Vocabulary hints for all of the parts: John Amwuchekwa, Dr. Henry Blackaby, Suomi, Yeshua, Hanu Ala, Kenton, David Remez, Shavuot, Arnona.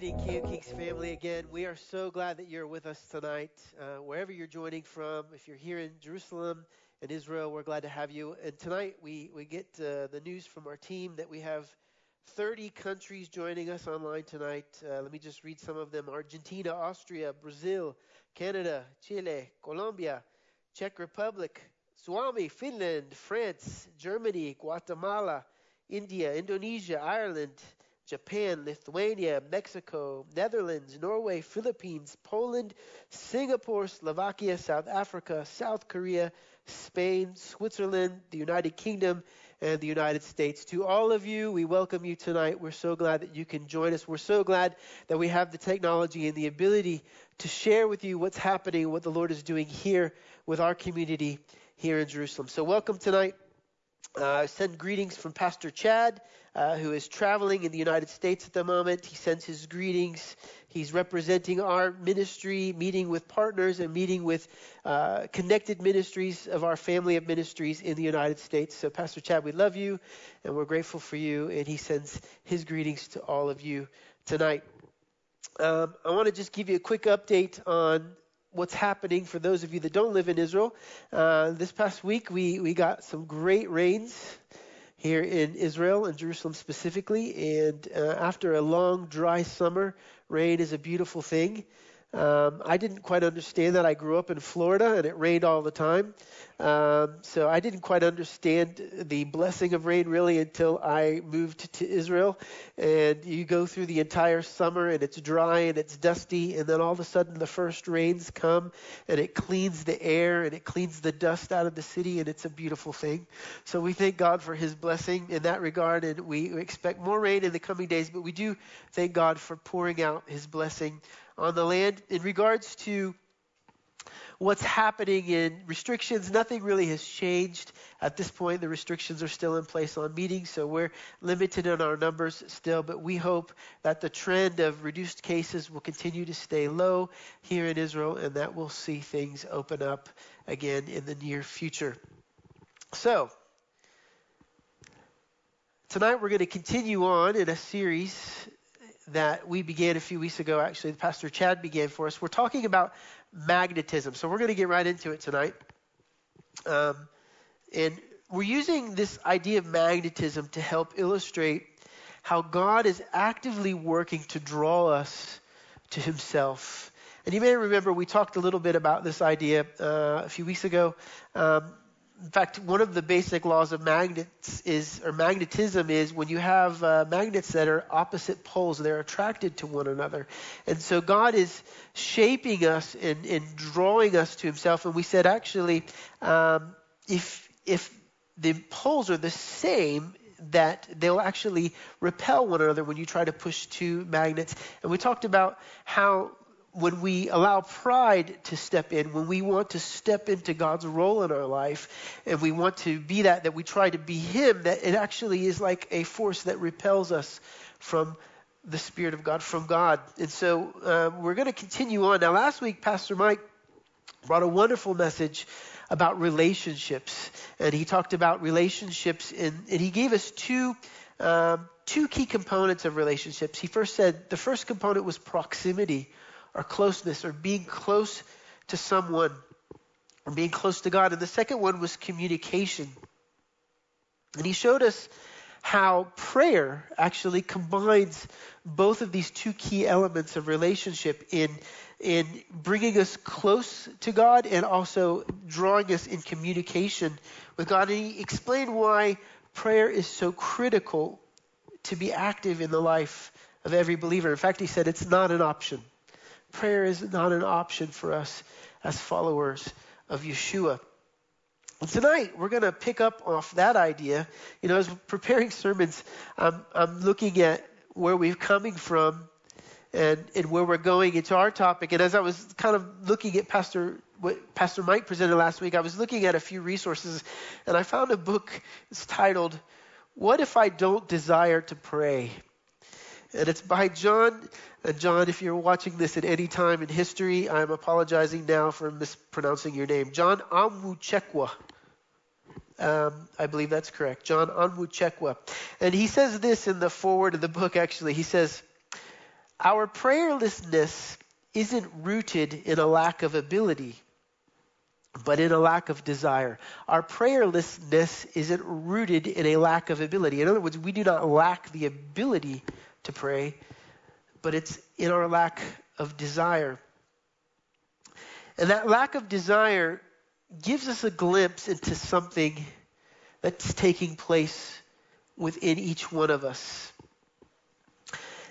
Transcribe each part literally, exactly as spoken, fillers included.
V Q Geeks family again. We are so glad that you're with us tonight. Uh, wherever you're joining from, if you're here in Jerusalem and Israel, we're glad to have you. And tonight we, we get uh, the news from our team that we have thirty countries joining us online tonight. Uh, let me just read some of them. Argentina, Austria, Brazil, Canada, Chile, Colombia, Czech Republic, Suomi, Finland, France, Germany, Guatemala, India, Indonesia, Ireland, Japan, Lithuania, Mexico, Netherlands, Norway, Philippines, Poland, Singapore, Slovakia, South Africa, South Korea, Spain, Switzerland, the United Kingdom, and the United States. To all of you, we welcome you tonight. We're so glad that you can join us. We're so glad that we have the technology and the ability to share with you what's happening, what the Lord is doing here with our community here in Jerusalem. So welcome tonight. Uh, send greetings from Pastor Chad, uh, who is traveling in the United States at the moment. He sends his greetings. He's representing our ministry, meeting with partners and meeting with uh, connected ministries of our family of ministries in the United States. So Pastor Chad, we love you and we're grateful for you. And he sends his greetings to all of you tonight. Um, I want to just give you a quick update on what's happening for those of you that don't live in Israel. Uh, this past week, we, we got some great rains here in Israel and Jerusalem specifically. And uh, after a long, dry summer, rain is a beautiful thing. Um, I didn't quite understand that. I grew up in Florida and it rained all the time. Um, so I didn't quite understand the blessing of rain really until I moved to Israel. And you go through the entire summer and it's dry and it's dusty. And then all of a sudden the first rains come and it cleans the air and it cleans the dust out of the city. And it's a beautiful thing. So we thank God for his blessing in that regard. And we expect more rain in the coming days. But we do thank God for pouring out his blessing on the land. In regards to what's happening in restrictions, nothing really has changed. At this point, the restrictions are still in place on meetings, so we're limited in our numbers still, but we hope that the trend of reduced cases will continue to stay low here in Israel, and that we'll see things open up again in the near future. So, tonight we're going to continue on in a series that we began a few weeks ago. Actually, Pastor Chad began for us. We're talking about magnetism. So we're going to get right into it tonight. Um, and we're using this idea of magnetism to help illustrate how God is actively working to draw us to himself. And you may remember we talked a little bit about this idea uh, a few weeks ago. Um, In fact, one of the basic laws of magnets is, or magnetism is, when you have uh, magnets that are opposite poles, they're attracted to one another. And so God is shaping us and, and drawing us to himself. And we said, actually, um, if if the poles are the same, that they'll actually repel one another when you try to push two magnets. And we talked about how when we allow pride to step in, when we want to step into God's role in our life, and we want to be that, that we try to be him, that it actually is like a force that repels us from the Spirit of God, from God. And so um, we're going to continue on. Now, last week, Pastor Mike brought a wonderful message about relationships, and he talked about relationships, and, and he gave us two um, two key components of relationships. He first said the first component was proximity, or closeness, or being close to someone, or being close to God. And the second one was communication. And he showed us how prayer actually combines both of these two key elements of relationship in, in bringing us close to God and also drawing us in communication with God. And he explained why prayer is so critical to be active in the life of every believer. In fact, he said it's not an option. Prayer is not an option for us as followers of Yeshua. And tonight, we're going to pick up off that idea. You know, as we're preparing sermons, I'm, I'm looking at where we're coming from and, and where we're going into our topic. And as I was kind of looking at Pastor what Pastor Mike presented last week, I was looking at a few resources, and I found a book. It's titled, What If I Don't Desire to Pray? And it's by John. And John, if you're watching this at any time in history, I'm apologizing now for mispronouncing your name. John Amwuchekwa. Um, I believe that's correct. John Amwuchekwa. And he says this in the foreword of the book, actually. He says, Our prayerlessness isn't rooted in a lack of ability, but in a lack of desire. Our prayerlessness isn't rooted in a lack of ability. In other words, we do not lack the ability to pray, but it's in our lack of desire. And that lack of desire gives us a glimpse into something that's taking place within each one of us.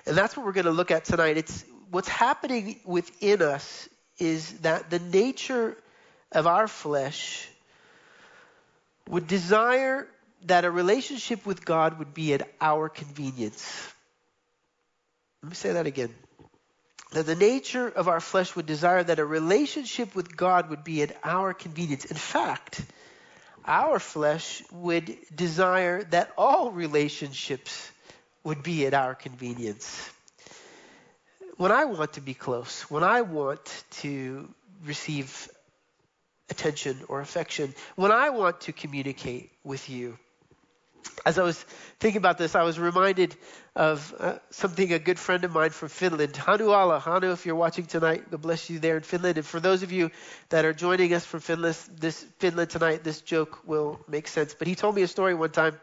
And that's what we're going to look at tonight. It's what's happening within us is that the nature of our flesh would desire that a relationship with God would be at our convenience. Let me say that again. That the nature of our flesh would desire that a relationship with God would be at our convenience. In fact, our flesh would desire that all relationships would be at our convenience. When I want to be close, when I want to receive attention or affection, when I want to communicate with you. As I was thinking about this, I was reminded of uh, something a good friend of mine from Finland, Hanu Ala. Hanu, if you're watching tonight, God bless you there in Finland. And for those of you that are joining us from Finland, this Finland tonight, this joke will make sense. But he told me a story one time.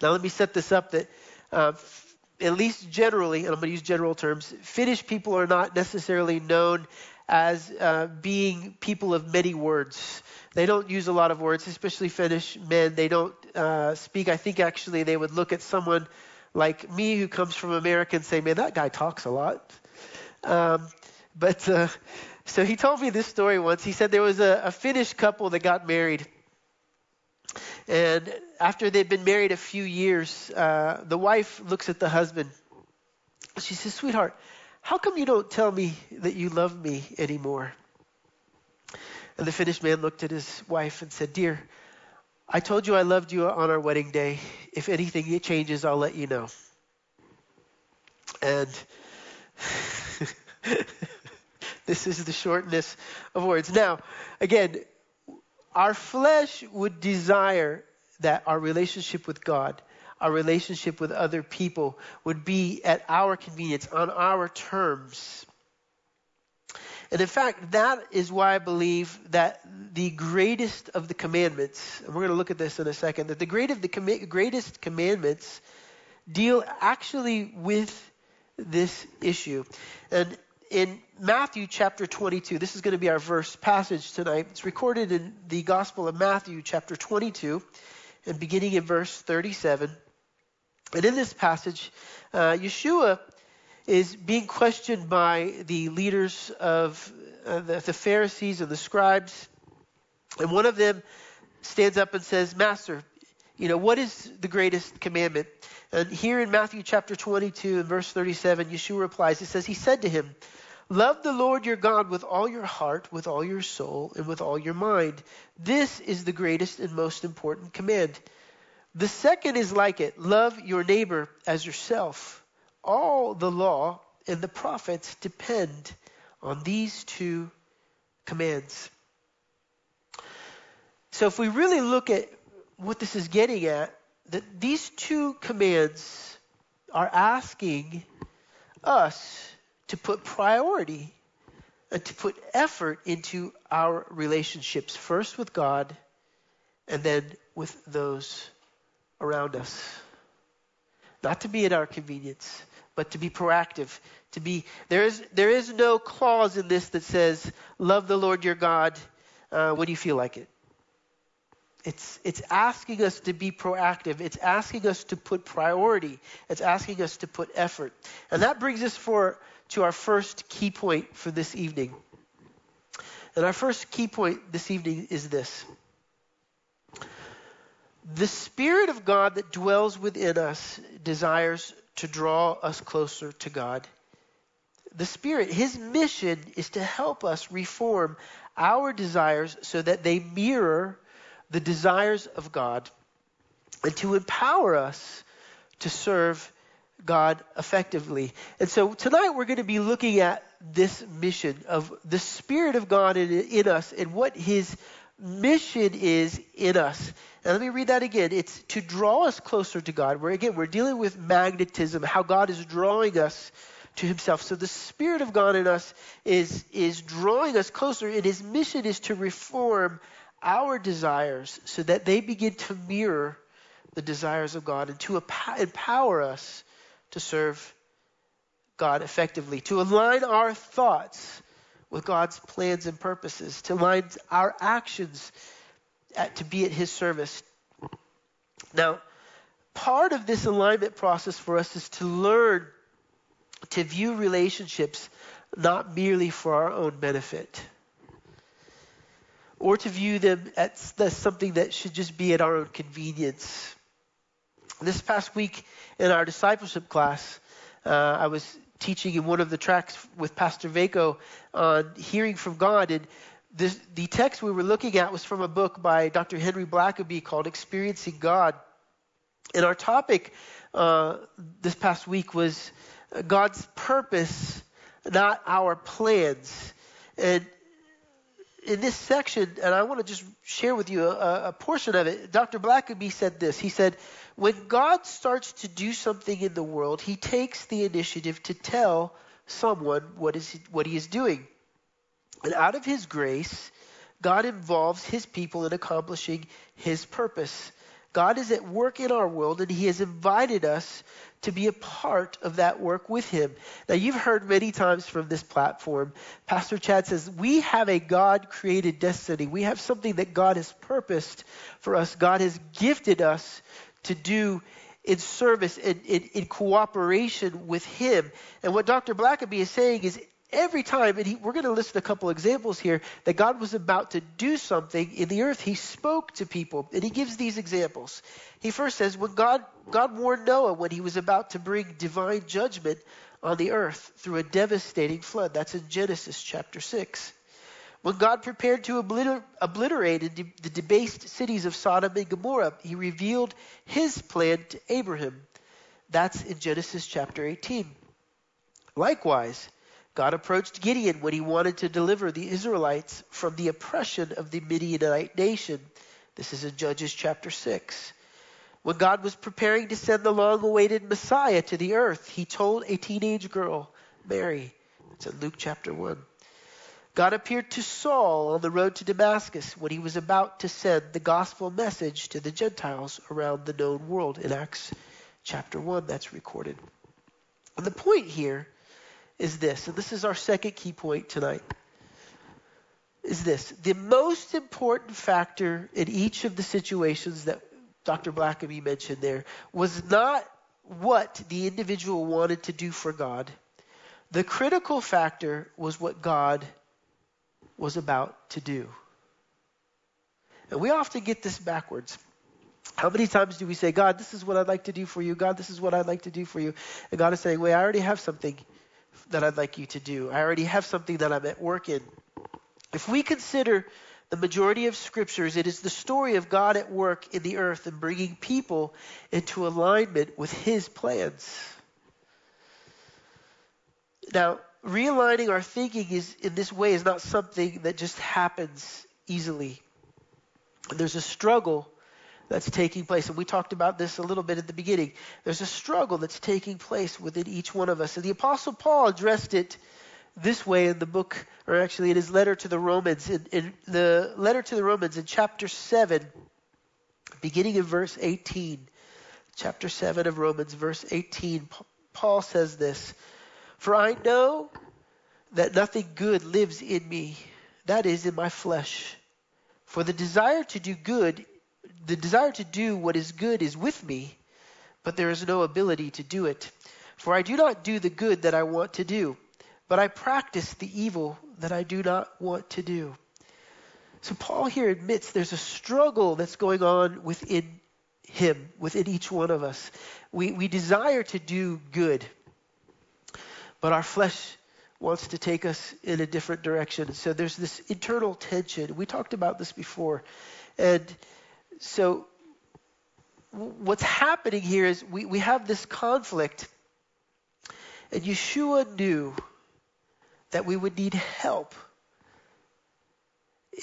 Now let me set this up that uh, f- at least generally, and I'm going to use general terms, Finnish people are not necessarily known as uh, being people of many words. They don't use a lot of words, especially Finnish men. They don't uh, speak. I think actually they would look at someone like me who comes from America and say, man, that guy talks a lot. Um, but uh, so he told me this story once. He said there was a, a Finnish couple that got married. And after they'd been married a few years, uh, the wife looks at the husband. She says, sweetheart, how come you don't tell me that you love me anymore? And the Finnish man looked at his wife and said, dear, I told you I loved you on our wedding day. If anything changes, I'll let you know. And this is the shortness of words. Now, again, our flesh would desire that our relationship with God, our relationship with other people would be at our convenience, on our terms. And in fact, that is why I believe that the greatest of the commandments, and we're going to look at this in a second, that the great of the com- greatest commandments deal actually with this issue. And in Matthew chapter twenty-two, this is going to be our verse passage tonight. It's recorded in the Gospel of Matthew chapter twenty-two, and beginning in verse thirty-seven. And in this passage, uh, Yeshua is being questioned by the leaders of uh, the, the Pharisees and the scribes. And one of them stands up and says, Master, you know, what is the greatest commandment? And here in Matthew chapter twenty-two and verse thirty-seven, Yeshua replies, he says, he said to him, love the Lord your God with all your heart, with all your soul, and with all your mind. This is the greatest and most important command. The second is like it. Love your neighbor as yourself. All the law and the prophets depend on these two commands. So if we really look at what this is getting at, that these two commands are asking us to put priority and to put effort into our relationships, first with God and then with those around us. Not to be at our convenience, but to be proactive. To be there is there is no clause in this that says, love the Lord your God uh, when you feel like it. It's it's asking us to be proactive. It's asking us to put priority. It's asking us to put effort. And that brings us for to our first key point for this evening. And our first key point this evening is this. The Spirit of God that dwells within us desires to draw us closer to God. The Spirit, his mission is to help us reform our desires so that they mirror the desires of God, and to empower us to serve God effectively. And so tonight we're going to be looking at this mission of the Spirit of God in, in us and what his mission is in us. Now let me read that again. It's to draw us closer to God. Where again, we're dealing with magnetism, how God is drawing us to himself. So the Spirit of God in us is, is drawing us closer, and his mission is to reform our desires so that they begin to mirror the desires of God and to empower us to serve God effectively, to align our thoughts with God's plans and purposes, to align our actions at, to be at his service. Now, part of this alignment process for us is to learn to view relationships not merely for our own benefit, or to view them as, as something that should just be at our own convenience. This past week in our discipleship class, uh, I was teaching in one of the tracks with Pastor Vaco on hearing from God, and this, the text we were looking at was from a book by Doctor Henry Blackaby called Experiencing God. And our topic uh, this past week was God's purpose, not our plans. And in this section, and I want to just share with you a, a portion of it, Doctor Blackaby said this. He said, when God starts to do something in the world, he takes the initiative to tell someone what is what he is doing. And out of his grace, God involves his people in accomplishing his purpose. God is at work in our world, and he has invited us to be a part of that work with him. Now, you've heard many times from this platform, Pastor Chad says, we have a God-created destiny. We have something that God has purposed for us. God has gifted us to do in service and in, in, in cooperation with him. And what Doctor Blackaby is saying is, every time, and he, we're going to list a couple examples here, that God was about to do something in the earth. He spoke to people, and he gives these examples. He first says, when God, God warned Noah when he was about to bring divine judgment on the earth through a devastating flood. That's in Genesis chapter six. When God prepared to obliter- obliterate the, the debased cities of Sodom and Gomorrah, he revealed his plan to Abraham. That's in Genesis chapter eighteen. Likewise, God approached Gideon when he wanted to deliver the Israelites from the oppression of the Midianite nation. This is in Judges chapter six. When God was preparing to send the long-awaited Messiah to the earth, he told a teenage girl, Mary. It's in Luke chapter one. God appeared to Saul on the road to Damascus when he was about to send the gospel message to the Gentiles around the known world. In Acts chapter one, that's recorded. And the point here is this, and this is our second key point tonight, is this. The most important factor in each of the situations that Doctor Blackaby mentioned there was not what the individual wanted to do for God. The critical factor was what God was about to do. And we often get this backwards. How many times do we say, God, this is what I'd like to do for you. God, this is what I'd like to do for you. And God is saying, wait, I already have something that I'd like you to do. I already have something that I'm at work in. If we consider the majority of scriptures, it is the story of God at work in the earth and bringing people into alignment with his plans. Now, realigning our thinking is in this way is not something that just happens easily. There's a struggle that's taking place. And we talked about this a little bit at the beginning. There's a struggle that's taking place within each one of us. And the Apostle Paul addressed it this way in the book, or actually in his letter to the Romans. In, in the letter to the Romans in chapter seven, beginning in verse eighteen. Chapter seven of Romans, verse eighteen. Paul says this, for I know that nothing good lives in me, that is, in my flesh. For the desire to do good The desire to do what is good is with me, but there is no ability to do it. For I do not do the good that I want to do, but I practice the evil that I do not want to do. So Paul here admits there's a struggle that's going on within him, within each one of us. We we desire to do good, but our flesh wants to take us in a different direction. So there's this internal tension. We talked about this before. And so what's happening here is we, we have this conflict, and Yeshua knew that we would need help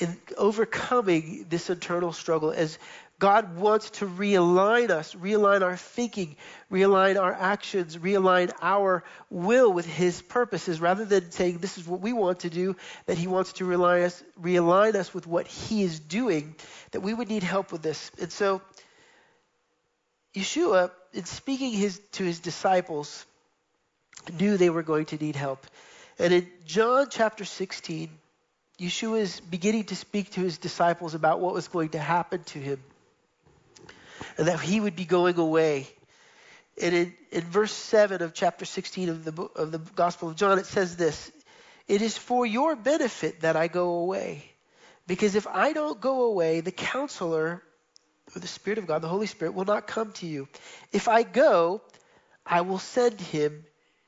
in overcoming this internal struggle. As God wants to realign us, realign our thinking, realign our actions, realign our will with his purposes, rather than saying this is what we want to do, that he wants to realign us, realign us with what he is doing, that we would need help with this. And so Yeshua, in speaking his, to his disciples, knew they were going to need help. And in John chapter sixteen, Yeshua is beginning to speak to his disciples about what was going to happen to him, and that he would be going away. And in, in verse seven of chapter sixteen of the, of the Gospel of John, it says this: "It is for your benefit that I go away, because if I don't go away, the Counselor, or the Spirit of God, the Holy Spirit, will not come to you. If I go, I will send him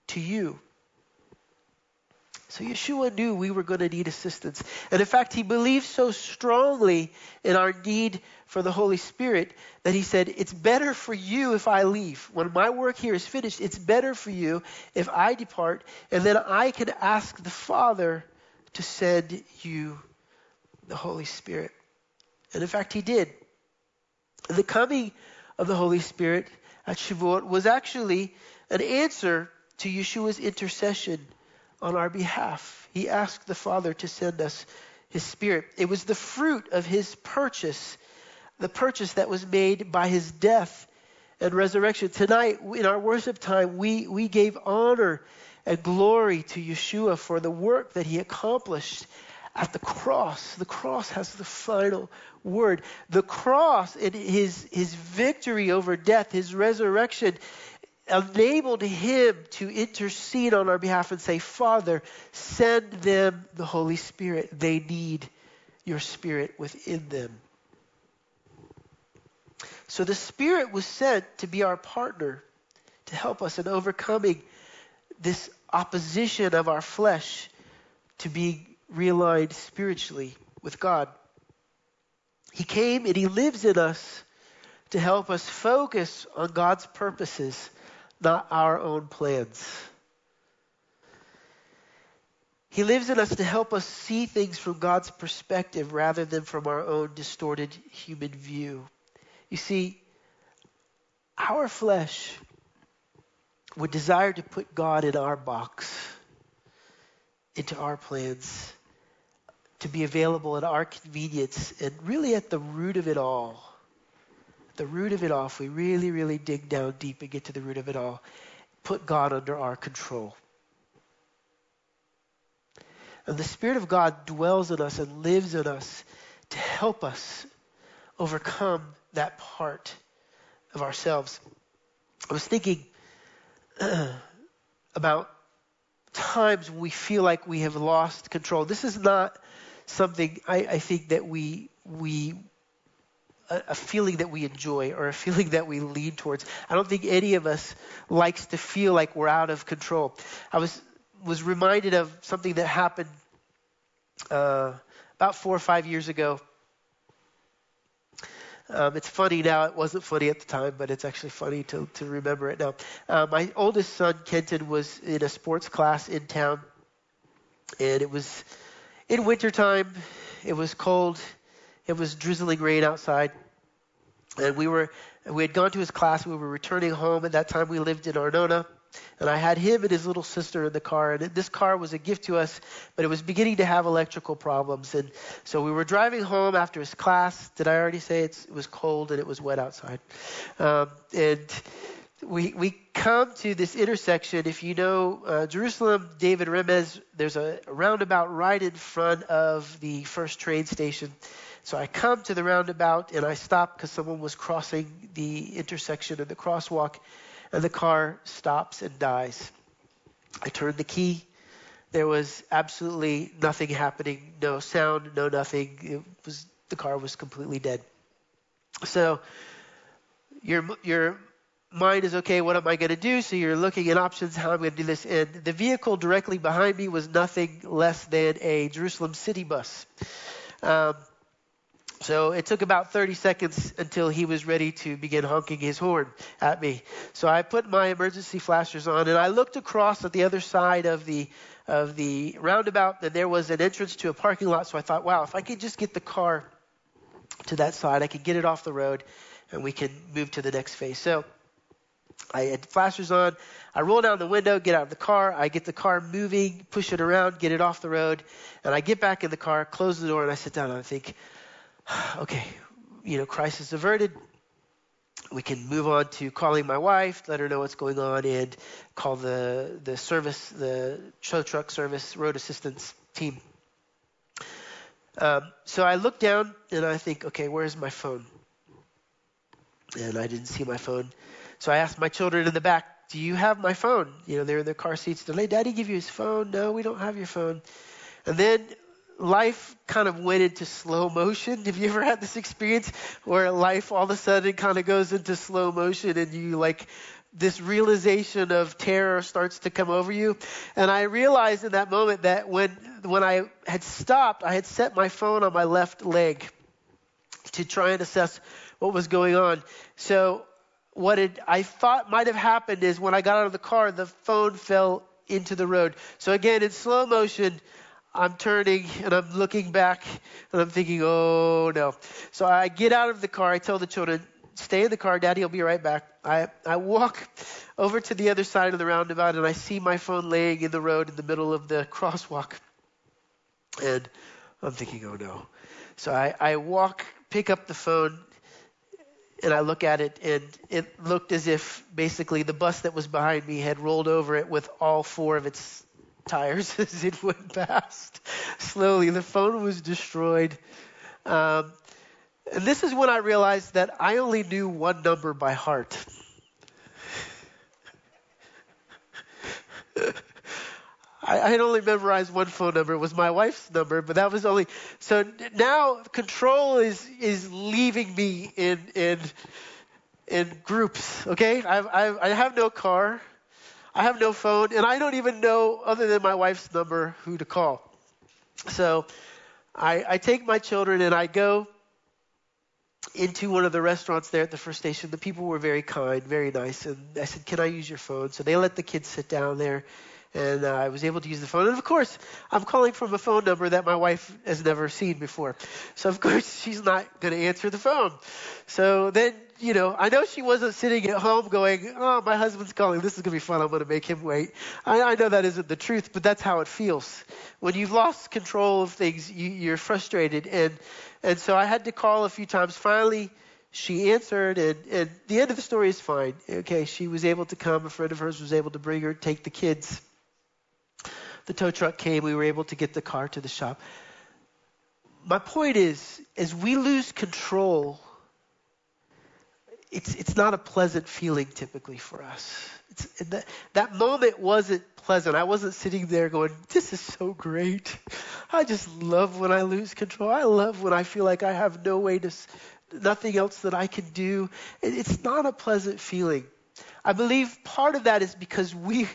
to you." So Yeshua knew we were going to need assistance. And in fact, he believed so strongly in our need for the Holy Spirit that he said, it's better for you if I leave. When my work here is finished, it's better for you if I depart, and then I can ask the Father to send you the Holy Spirit. And in fact, he did. The coming of the Holy Spirit at Shavuot was actually an answer to Yeshua's intercession on our behalf. He asked the Father to send us his Spirit. It was the fruit of his purchase, the purchase that was made by his death and resurrection. Tonight, in our worship time, we, we gave honor and glory to Yeshua for the work that he accomplished at the cross. The cross has the final word. The cross, in his, his victory over death, his resurrection, enabled him to intercede on our behalf and say, Father, send them the Holy Spirit. They need your Spirit within them. So the Spirit was sent to be our partner, to help us in overcoming this opposition of our flesh to being realigned spiritually with God. He came and he lives in us to help us focus on God's purposes, not our own plans. He lives in us to help us see things from God's perspective rather than from our own distorted human view. You see, our flesh would desire to put God in our box, into our plans, to be available at our convenience. And really at the root of it all, the root of it all, if we really, really dig down deep and get to the root of it all, put God under our control. And the Spirit of God dwells in us and lives in us to help us overcome that part of ourselves. I was thinking uh, about times when we feel like we have lost control. This is not something I, I think that we we a feeling that we enjoy or a feeling that we lean towards. I don't think any of us likes to feel like we're out of control. I was was reminded of something that happened uh, about four or five years ago. Um, it's funny now. It wasn't funny at the time, but it's actually funny to, to remember it now. Uh, my oldest son, Kenton, was in a sports class in town, and it was in wintertime. It was cold. It was drizzling rain outside, and we were we had gone to his class. We were returning home. At that time, we lived in Arnona, and I had him and his little sister in the car. And this car was a gift to us, but it was beginning to have electrical problems. And so we were driving home after his class. Did I already say it's, it was cold and it was wet outside? Um, and we we come to this intersection. If you know uh, Jerusalem, David Remez, there's a roundabout right in front of the first train station. So I come to the roundabout, and I stop because someone was crossing the intersection of the crosswalk, and the car stops and dies. I turned the key. There was absolutely nothing happening, no sound, no nothing. It was, the car was completely dead. So your your mind is, okay, what am I going to do? So you're looking at options, how I'm going to do this. And the vehicle directly behind me was nothing less than a Jerusalem city bus. Um, So it took about thirty seconds until he was ready to begin honking his horn at me. So I put my emergency flashers on, and I looked across at the other side of the of the roundabout, and there was an entrance to a parking lot. So I thought, wow, if I could just get the car to that side. I could get it off the road and we could move to the next phase. So I had flashers on. I roll down the window, get out of the car. I get the car moving, push it around, get it off the road. And I get back in the car, close the door, and I sit down and I think, okay, you know, crisis averted. We can move on to calling my wife, let her know what's going on, and call the, the service, the tow truck service, road assistance team. Um, so I look down and I think, okay, where's my phone? And I didn't see my phone. So I asked my children in the back, do you have my phone? You know, they're in their car seats. They're like, Daddy give you his phone? No, we don't have your phone. And then life kind of went into slow motion. Have you ever had this experience where life all of a sudden kind of goes into slow motion and you like this realization of terror starts to come over you? And I realized in that moment that when when I had stopped, I had set my phone on my left leg to try and assess what was going on. So what it, I thought might have happened is when I got out of the car, the phone fell into the road. So again, in slow motion, I'm turning and I'm looking back and I'm thinking, oh no. So I get out of the car. I tell the children, stay in the car. Daddy will be right back. I, I walk over to the other side of the roundabout and I see my phone laying in the road in the middle of the crosswalk. And I'm thinking, oh no. So I, I walk, pick up the phone, and I look at it, and it looked as if basically the bus that was behind me had rolled over it with all four of its tires as it went past. Slowly, the phone was destroyed. Um, and this is when I realized that I only knew one number by heart. I, I had only memorized one phone number. It was my wife's number, but that was only. So now control is is leaving me in in in groups. Okay, I've, I've, I have no car. I have no phone, and I don't even know, other than my wife's number, who to call. So I, I take my children and I go into one of the restaurants there at the first station. The people were very kind, very nice, and I said, can I use your phone? So they let the kids sit down there, and uh, I was able to use the phone. And of course, I'm calling from a phone number that my wife has never seen before. So of course, she's not going to answer the phone. So then, you know, I know she wasn't sitting at home going, oh, my husband's calling. This is going to be fun. I'm going to make him wait. I, I know that isn't the truth, but that's how it feels. When you've lost control of things, you, you're frustrated. And and so I had to call a few times. Finally, she answered, and, and the end of the story is fine. Okay, she was able to come. A friend of hers was able to bring her, take the kids. The tow truck came. We were able to get the car to the shop. My point is, as we lose control, It's it's not a pleasant feeling typically for us. It's, that, that moment wasn't pleasant. I wasn't sitting there going, this is so great. I just love when I lose control. I love when I feel like I have no way to, nothing else that I can do. It, it's not a pleasant feeling. I believe part of that is because we,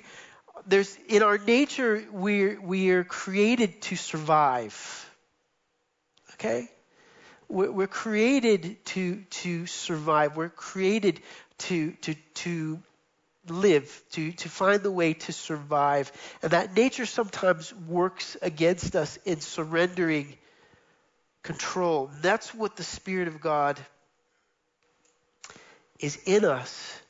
there's in our nature, we're, we're created to survive. Okay? We're created to to survive. We're created to to to live, to to find the way to survive. And that nature sometimes works against us in surrendering control. That's what the Spirit of God is in us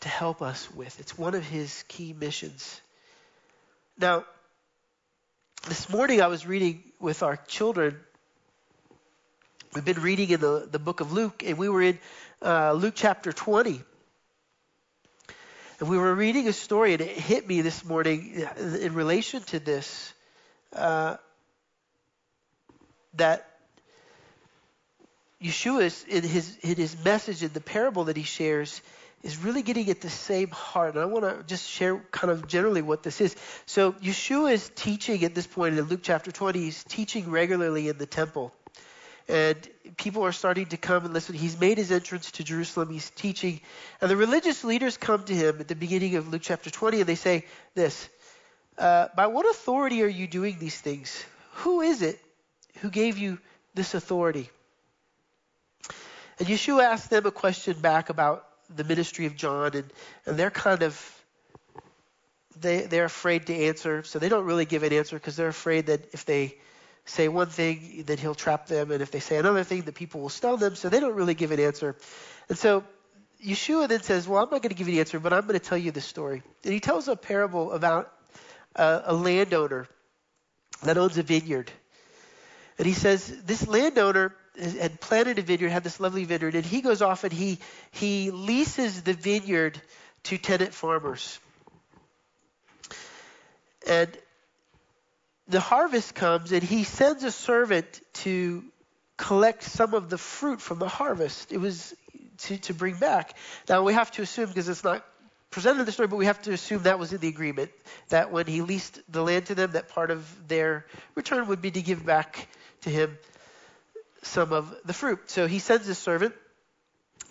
to help us with. It's one of His key missions. Now, this morning I was reading with our children. We've been reading in the, the book of Luke, and we were in uh, Luke chapter twenty. And we were reading a story, and it hit me this morning in relation to this, uh, that Yeshua, in his, in his message, in the parable that he shares, is really getting at the same heart. And I want to just share kind of generally what this is. So Yeshua is teaching at this point in Luke chapter twenty. He's teaching regularly in the temple. And people are starting to come and listen. He's made his entrance to Jerusalem. He's teaching. And the religious leaders come to him at the beginning of Luke chapter twenty, and they say this, uh, by what authority are you doing these things? Who is it who gave you this authority? And Yeshua asked them a question back about the ministry of John, and, and they're kind of, they, they're afraid to answer. So they don't really give an answer because they're afraid that if they say one thing, then he'll trap them. And if they say another thing, the people will stone them. So they don't really give an answer. And so Yeshua then says, well, I'm not going to give you the answer, but I'm going to tell you this story. And he tells a parable about uh, a landowner that owns a vineyard. And he says, this landowner had planted a vineyard, had this lovely vineyard, and he goes off and he he leases the vineyard to tenant farmers. And the harvest comes, and he sends a servant to collect some of the fruit from the harvest. It was to, to bring back. Now, we have to assume, because it's not presented in the story, but we have to assume that was in the agreement, that when he leased the land to them, that part of their return would be to give back to him some of the fruit. So he sends his servant.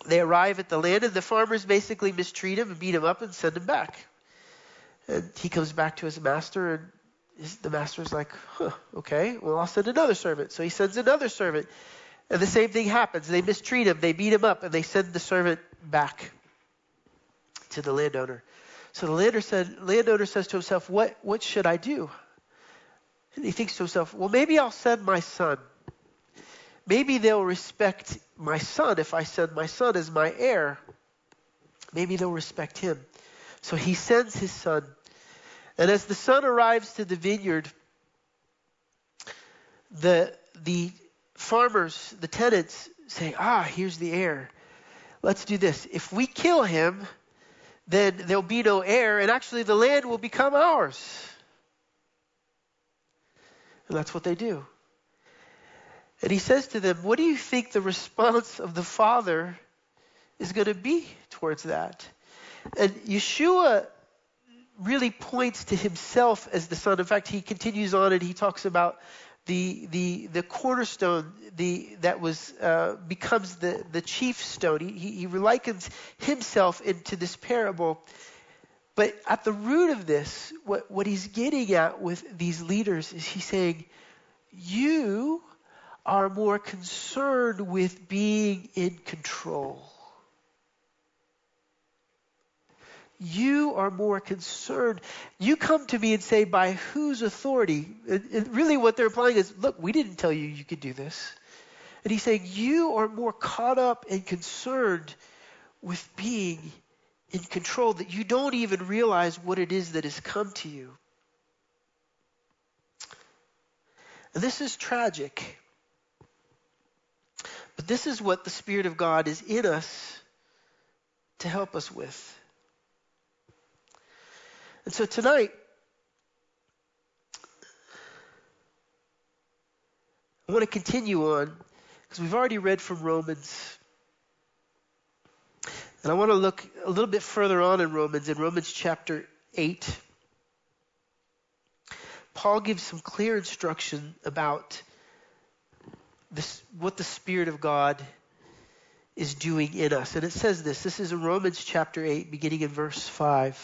They arrive at the land, and the farmers basically mistreat him and beat him up and send him back. And he comes back to his master, and his, the master's like, huh, okay, well, I'll send another servant. So he sends another servant, and the same thing happens. They mistreat him, they beat him up, and they send the servant back to the landowner. So the landowner said, landowner says to himself, what, what should I do? And he thinks to himself, well, maybe I'll send my son. Maybe they'll respect my son if I send my son as my heir. Maybe they'll respect him. So he sends his son. And as the son arrives to the vineyard, the the farmers, the tenants say, ah, here's the heir. Let's do this. If we kill him, then there'll be no heir, and actually the land will become ours. And that's what they do. And he says to them, what do you think the response of the father is going to be towards that? And Yeshua really points to himself as the son. In fact, he continues on and he talks about the the the cornerstone the that was uh, becomes the, the chief stone. He, he, he likens himself into this parable. But at the root of this, what, what he's getting at with these leaders is he's saying, you are more concerned with being in control. You are more concerned. You come to me and say, by whose authority? And, and really what they're implying is, look, we didn't tell you you could do this. And he's saying, you are more caught up and concerned with being in control that you don't even realize what it is that has come to you. And this is tragic. But this is what the Spirit of God is in us to help us with. And so tonight, I want to continue on, because we've already read from Romans. And I want to look a little bit further on in Romans, in Romans chapter eight. Paul gives some clear instruction about this, what the Spirit of God is doing in us. And it says this. This is in Romans chapter eight, beginning in verse five.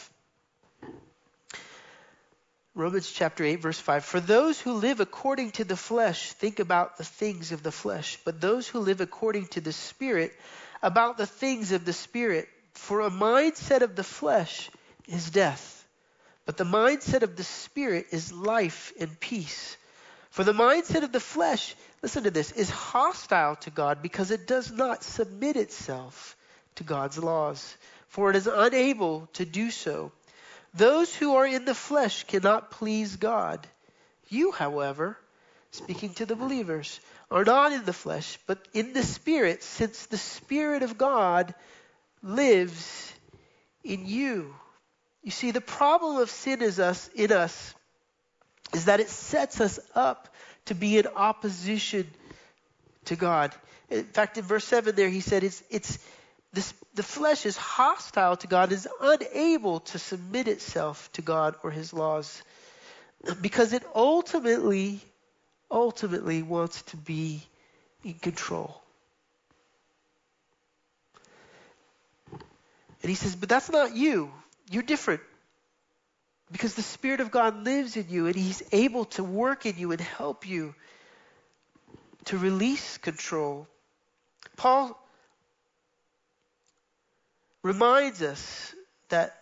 Romans chapter eight, verse five. For those who live according to the flesh think about the things of the flesh, but those who live according to the Spirit about the things of the Spirit. For a mindset of the flesh is death, but the mindset of the Spirit is life and peace. For the mindset of the flesh, listen to this, is hostile to God because it does not submit itself to God's laws, for it is unable to do so. Those who are in the flesh cannot please God. You, however, speaking to the believers, are not in the flesh, but in the Spirit, since the Spirit of God lives in you. You see, the problem of sin is us in us is that it sets us up to be in opposition to God. In fact, in verse seven there, he said it's it's This, the flesh is hostile to God, is unable to submit itself to God or his laws because it ultimately, ultimately wants to be in control. And he says, but that's not you. You're different because the Spirit of God lives in you and he's able to work in you and help you to release control. Paul reminds us that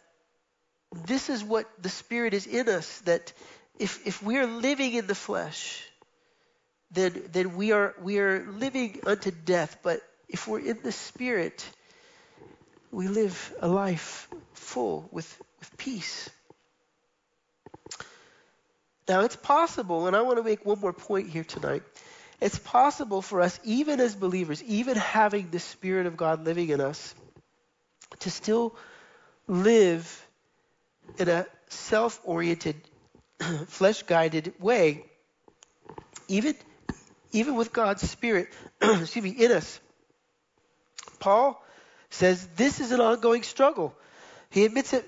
this is what the Spirit is in us, that if, if we're living in the flesh, then then we are we are living unto death. But if we're in the Spirit, we live a life full with, with peace. Now, it's possible, and I want to make one more point here tonight. It's possible for us, even as believers, even having the Spirit of God living in us, to still live in a self-oriented, flesh-guided way, even, even with God's Spirit excuse me, in us. Paul says this is an ongoing struggle. He admits it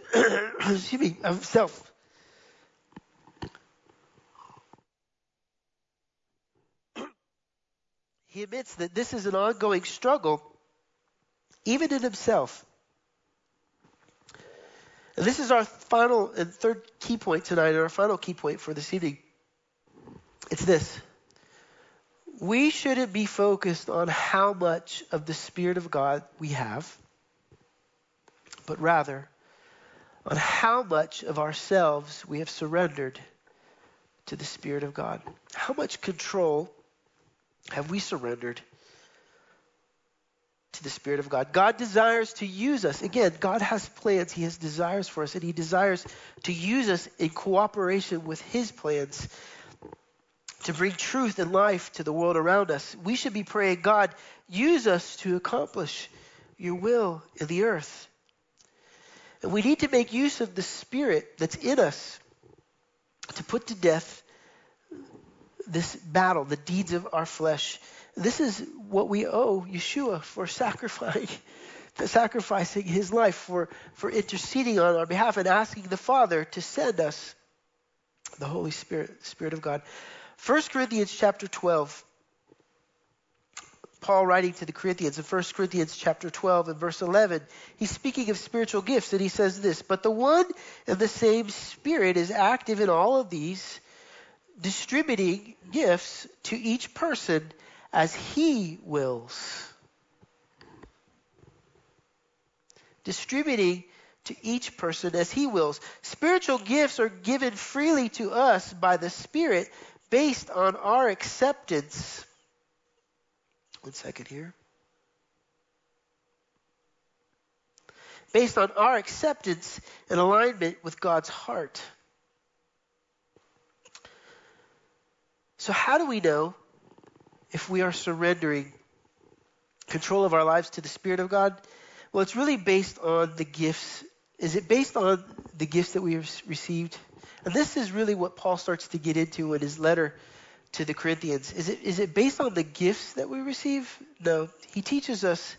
excuse me, of self. He admits that this is an ongoing struggle, even in himself. And this is our final and third key point tonight, and our final key point for this evening. It's this. We shouldn't be focused on how much of the Spirit of God we have, but rather on how much of ourselves we have surrendered to the Spirit of God. How much control have we surrendered to the Spirit of God? God desires to use us. Again, God has plans. He has desires for us, and He desires to use us in cooperation with His plans to bring truth and life to the world around us. We should be praying, God, use us to accomplish your will in the earth. And we need to make use of the Spirit that's in us to put to death this battle, the deeds of our flesh. This is what we owe Yeshua for sacrificing, for sacrificing his life, for, for interceding on our behalf and asking the Father to send us the Holy Spirit, the Spirit of God. First Corinthians chapter twelve, Paul writing to the Corinthians in First Corinthians chapter twelve and verse eleven, he's speaking of spiritual gifts, and he says this, but the one and the same Spirit is active in all of these, distributing gifts to each person as he wills. Distributing to each person as he wills. Spiritual gifts are given freely to us by the Spirit based on our acceptance. One second here. Based on our acceptance and alignment with God's heart. So how do we know if we are surrendering control of our lives to the Spirit of God? Well, it's really based on the gifts. Is it based on the gifts that we have received? And this is really what Paul starts to get into in his letter to the Corinthians. Is it is it based on the gifts that we receive? No. He teaches us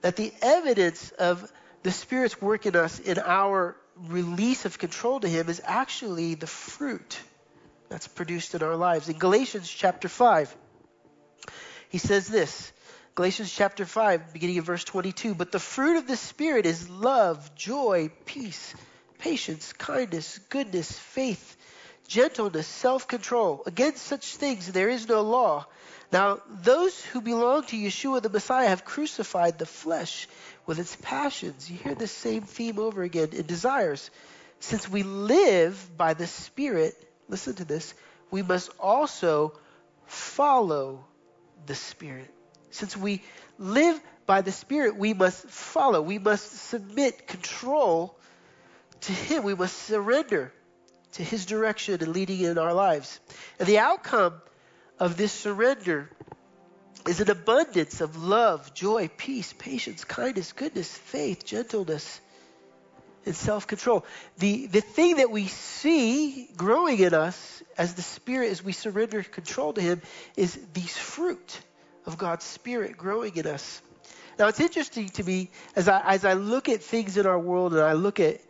that the evidence of the Spirit's work in us in our release of control to him is actually the fruit that's produced in our lives. In Galatians chapter five, he says this, Galatians chapter five, beginning in verse twenty-two, but the fruit of the Spirit is love, joy, peace, patience, kindness, goodness, faith, gentleness, self-control. Against such things there is no law. Now those who belong to Yeshua the Messiah have crucified the flesh with its passions. You hear this same theme over again in desires. Since we live by the Spirit, listen to this, we must also follow the Spirit. Since we live by the Spirit, we must follow. We must submit control to Him. We must surrender to His direction and leading in our lives. And the outcome of this surrender is an abundance of love, joy, peace, patience, kindness, goodness, faith, gentleness, and self-control. The, the thing that we see growing in us as the Spirit, as we surrender control to Him, is these fruit of God's Spirit growing in us. Now, it's interesting to me as I, as I look at things in our world and I look at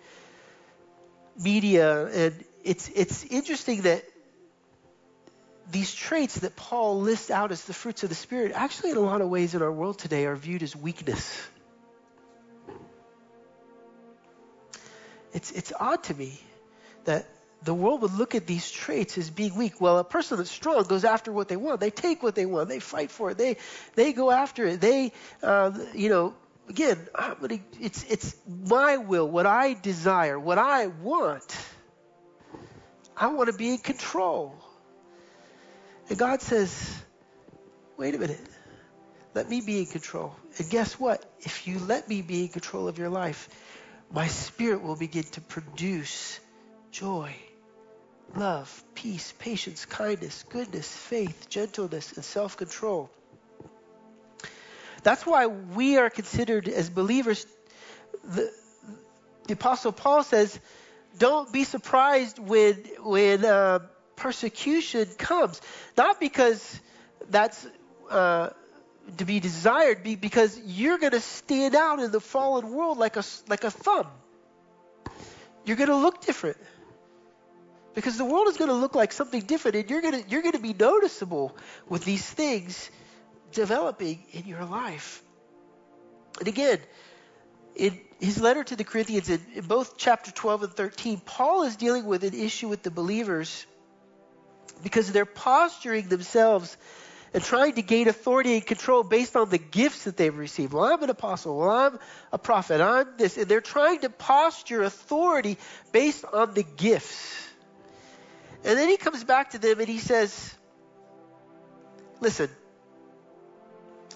media, and it's, it's interesting that these traits that Paul lists out as the fruits of the Spirit actually in a lot of ways in our world today are viewed as weakness. It's it's odd to me that the world would look at these traits as being weak. Well, a person that's strong goes after what they want. They take what they want. They fight for it. They they go after it. They, uh, you know, again, I'm gonna, it's it's my will, what I desire, what I want. I want to be in control. And God says, wait a minute, let me be in control. And guess what? If you let me be in control of your life, my spirit will begin to produce joy, love, peace, patience, kindness, goodness, faith, gentleness, and self-control. That's why we are considered as believers. The, the Apostle Paul says, don't be surprised when when uh, persecution comes. Not because that's uh, to be desired, because you're going to stand out in the fallen world like a, like a thumb. You're going to look different. Because the world is going to look like something different, and you're going to you're going to be noticeable with these things developing in your life. And again, in his letter to the Corinthians, in, in both chapter twelve and thirteen, Paul is dealing with an issue with the believers because they're posturing themselves and trying to gain authority and control based on the gifts that they've received. Well, I'm an apostle. Well, I'm a prophet. I'm this. And they're trying to posture authority based on the gifts. And then he comes back to them and he says, listen,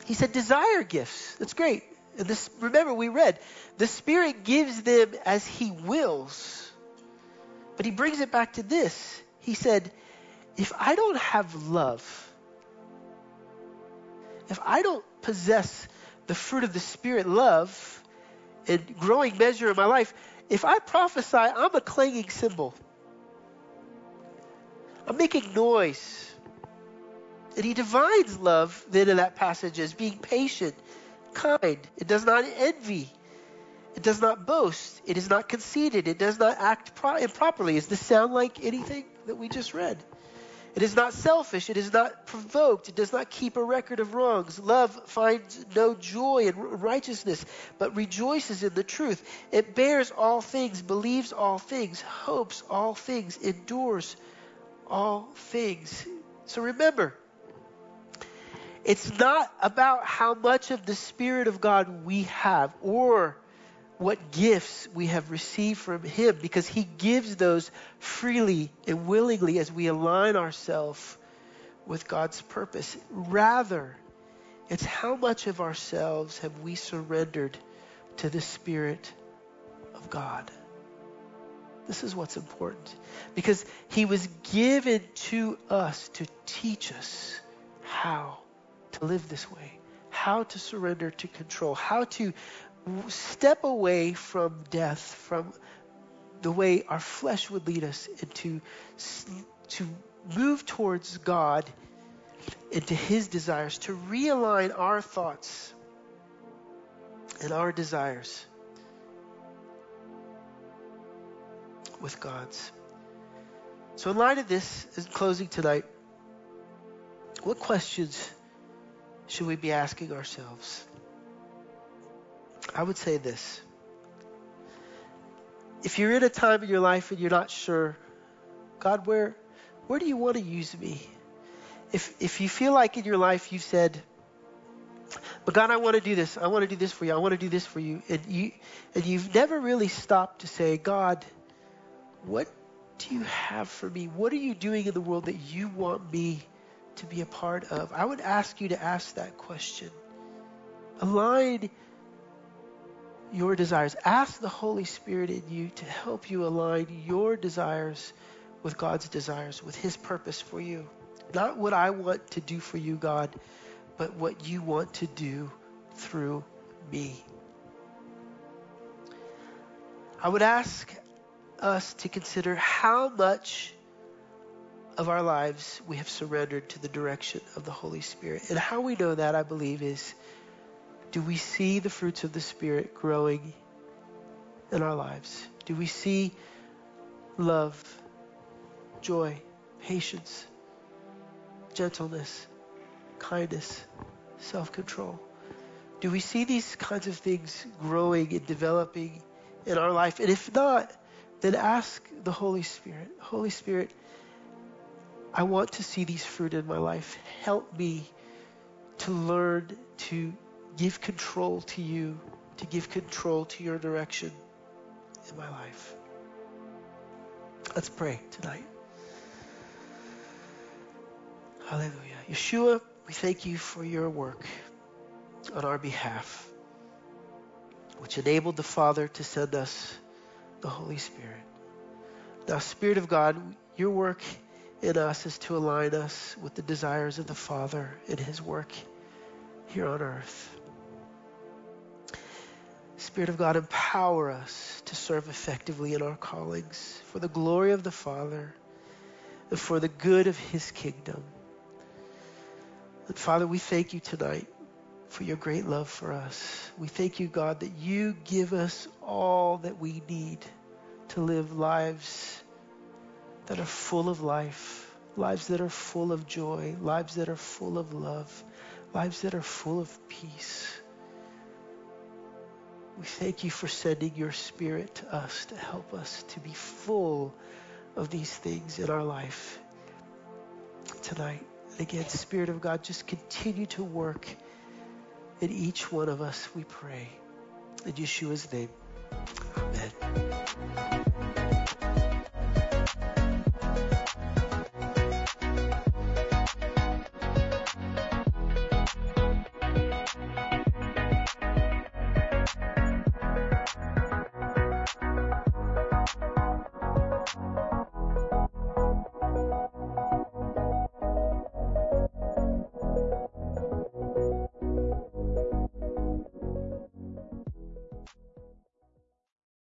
he said, desire gifts. That's great. And this, remember, we read, the Spirit gives them as he wills. But he brings it back to this. He said, if I don't have love, if I don't possess the fruit of the Spirit, love, in growing measure in my life, if I prophesy, I'm a clanging cymbal. I'm making noise. And he defines love then in that passage as being patient, kind. It does not envy. It does not boast. It is not conceited. It does not act pro- improperly. Does this sound like anything that we just read? It is not selfish. It is not provoked. It does not keep a record of wrongs. Love finds no joy in righteousness, but rejoices in the truth. It bears all things, believes all things, hopes all things, endures all things. So remember, it's not about how much of the Spirit of God we have or what gifts we have received from him, because he gives those freely and willingly as we align ourselves with God's purpose. Rather, it's how much of ourselves have we surrendered to the Spirit of God. This is what's important, because he was given to us to teach us how to live this way, how to surrender to control, how to step away from death, from the way our flesh would lead us, and to, to move towards God and to his desires, to realign our thoughts and our desires with God's. So in light of this, in closing tonight, what questions should we be asking ourselves? I would say this. If you're in a time in your life and you're not sure, God, where where do you want to use me? If if you feel like in your life you've said, but God, I want to do this. I want to do this for you. I want to do this for you. And you and you've never really stopped to say, God, what do you have for me? What are you doing in the world that you want me to be a part of? I would ask you to ask that question. Align your desires. Ask the Holy Spirit in you to help you align your desires with God's desires, with his purpose for you. Not what I want to do for you, God, but what you want to do through me. I would ask us to consider how much of our lives we have surrendered to the direction of the Holy Spirit. And how we know that, I believe, is do we see the fruits of the Spirit growing in our lives? Do we see love, joy, patience, gentleness, kindness, self-control? Do we see these kinds of things growing and developing in our life? And if not, then ask the Holy Spirit, Holy Spirit, I want to see these fruit in my life. Help me to learn to give control to you, to give control to your direction in my life. Let's pray tonight. Hallelujah. Yeshua, We thank you for your work on our behalf, which enabled the Father to send us the Holy Spirit. Now, Spirit of God, your work in us is to align us with the desires of the Father in his work here on earth. Spirit of God, empower us to serve effectively in our callings for the glory of the Father and for the good of his kingdom. And Father, we thank you tonight for your great love for us. We thank you, God, that you give us all that we need to live lives that are full of life, lives that are full of joy, lives that are full of love, lives that are full of peace. We thank you for sending your Spirit to us to help us to be full of these things in our life tonight. And again, Spirit of God, just continue to work in each one of us, we pray. In Yeshua's name, amen.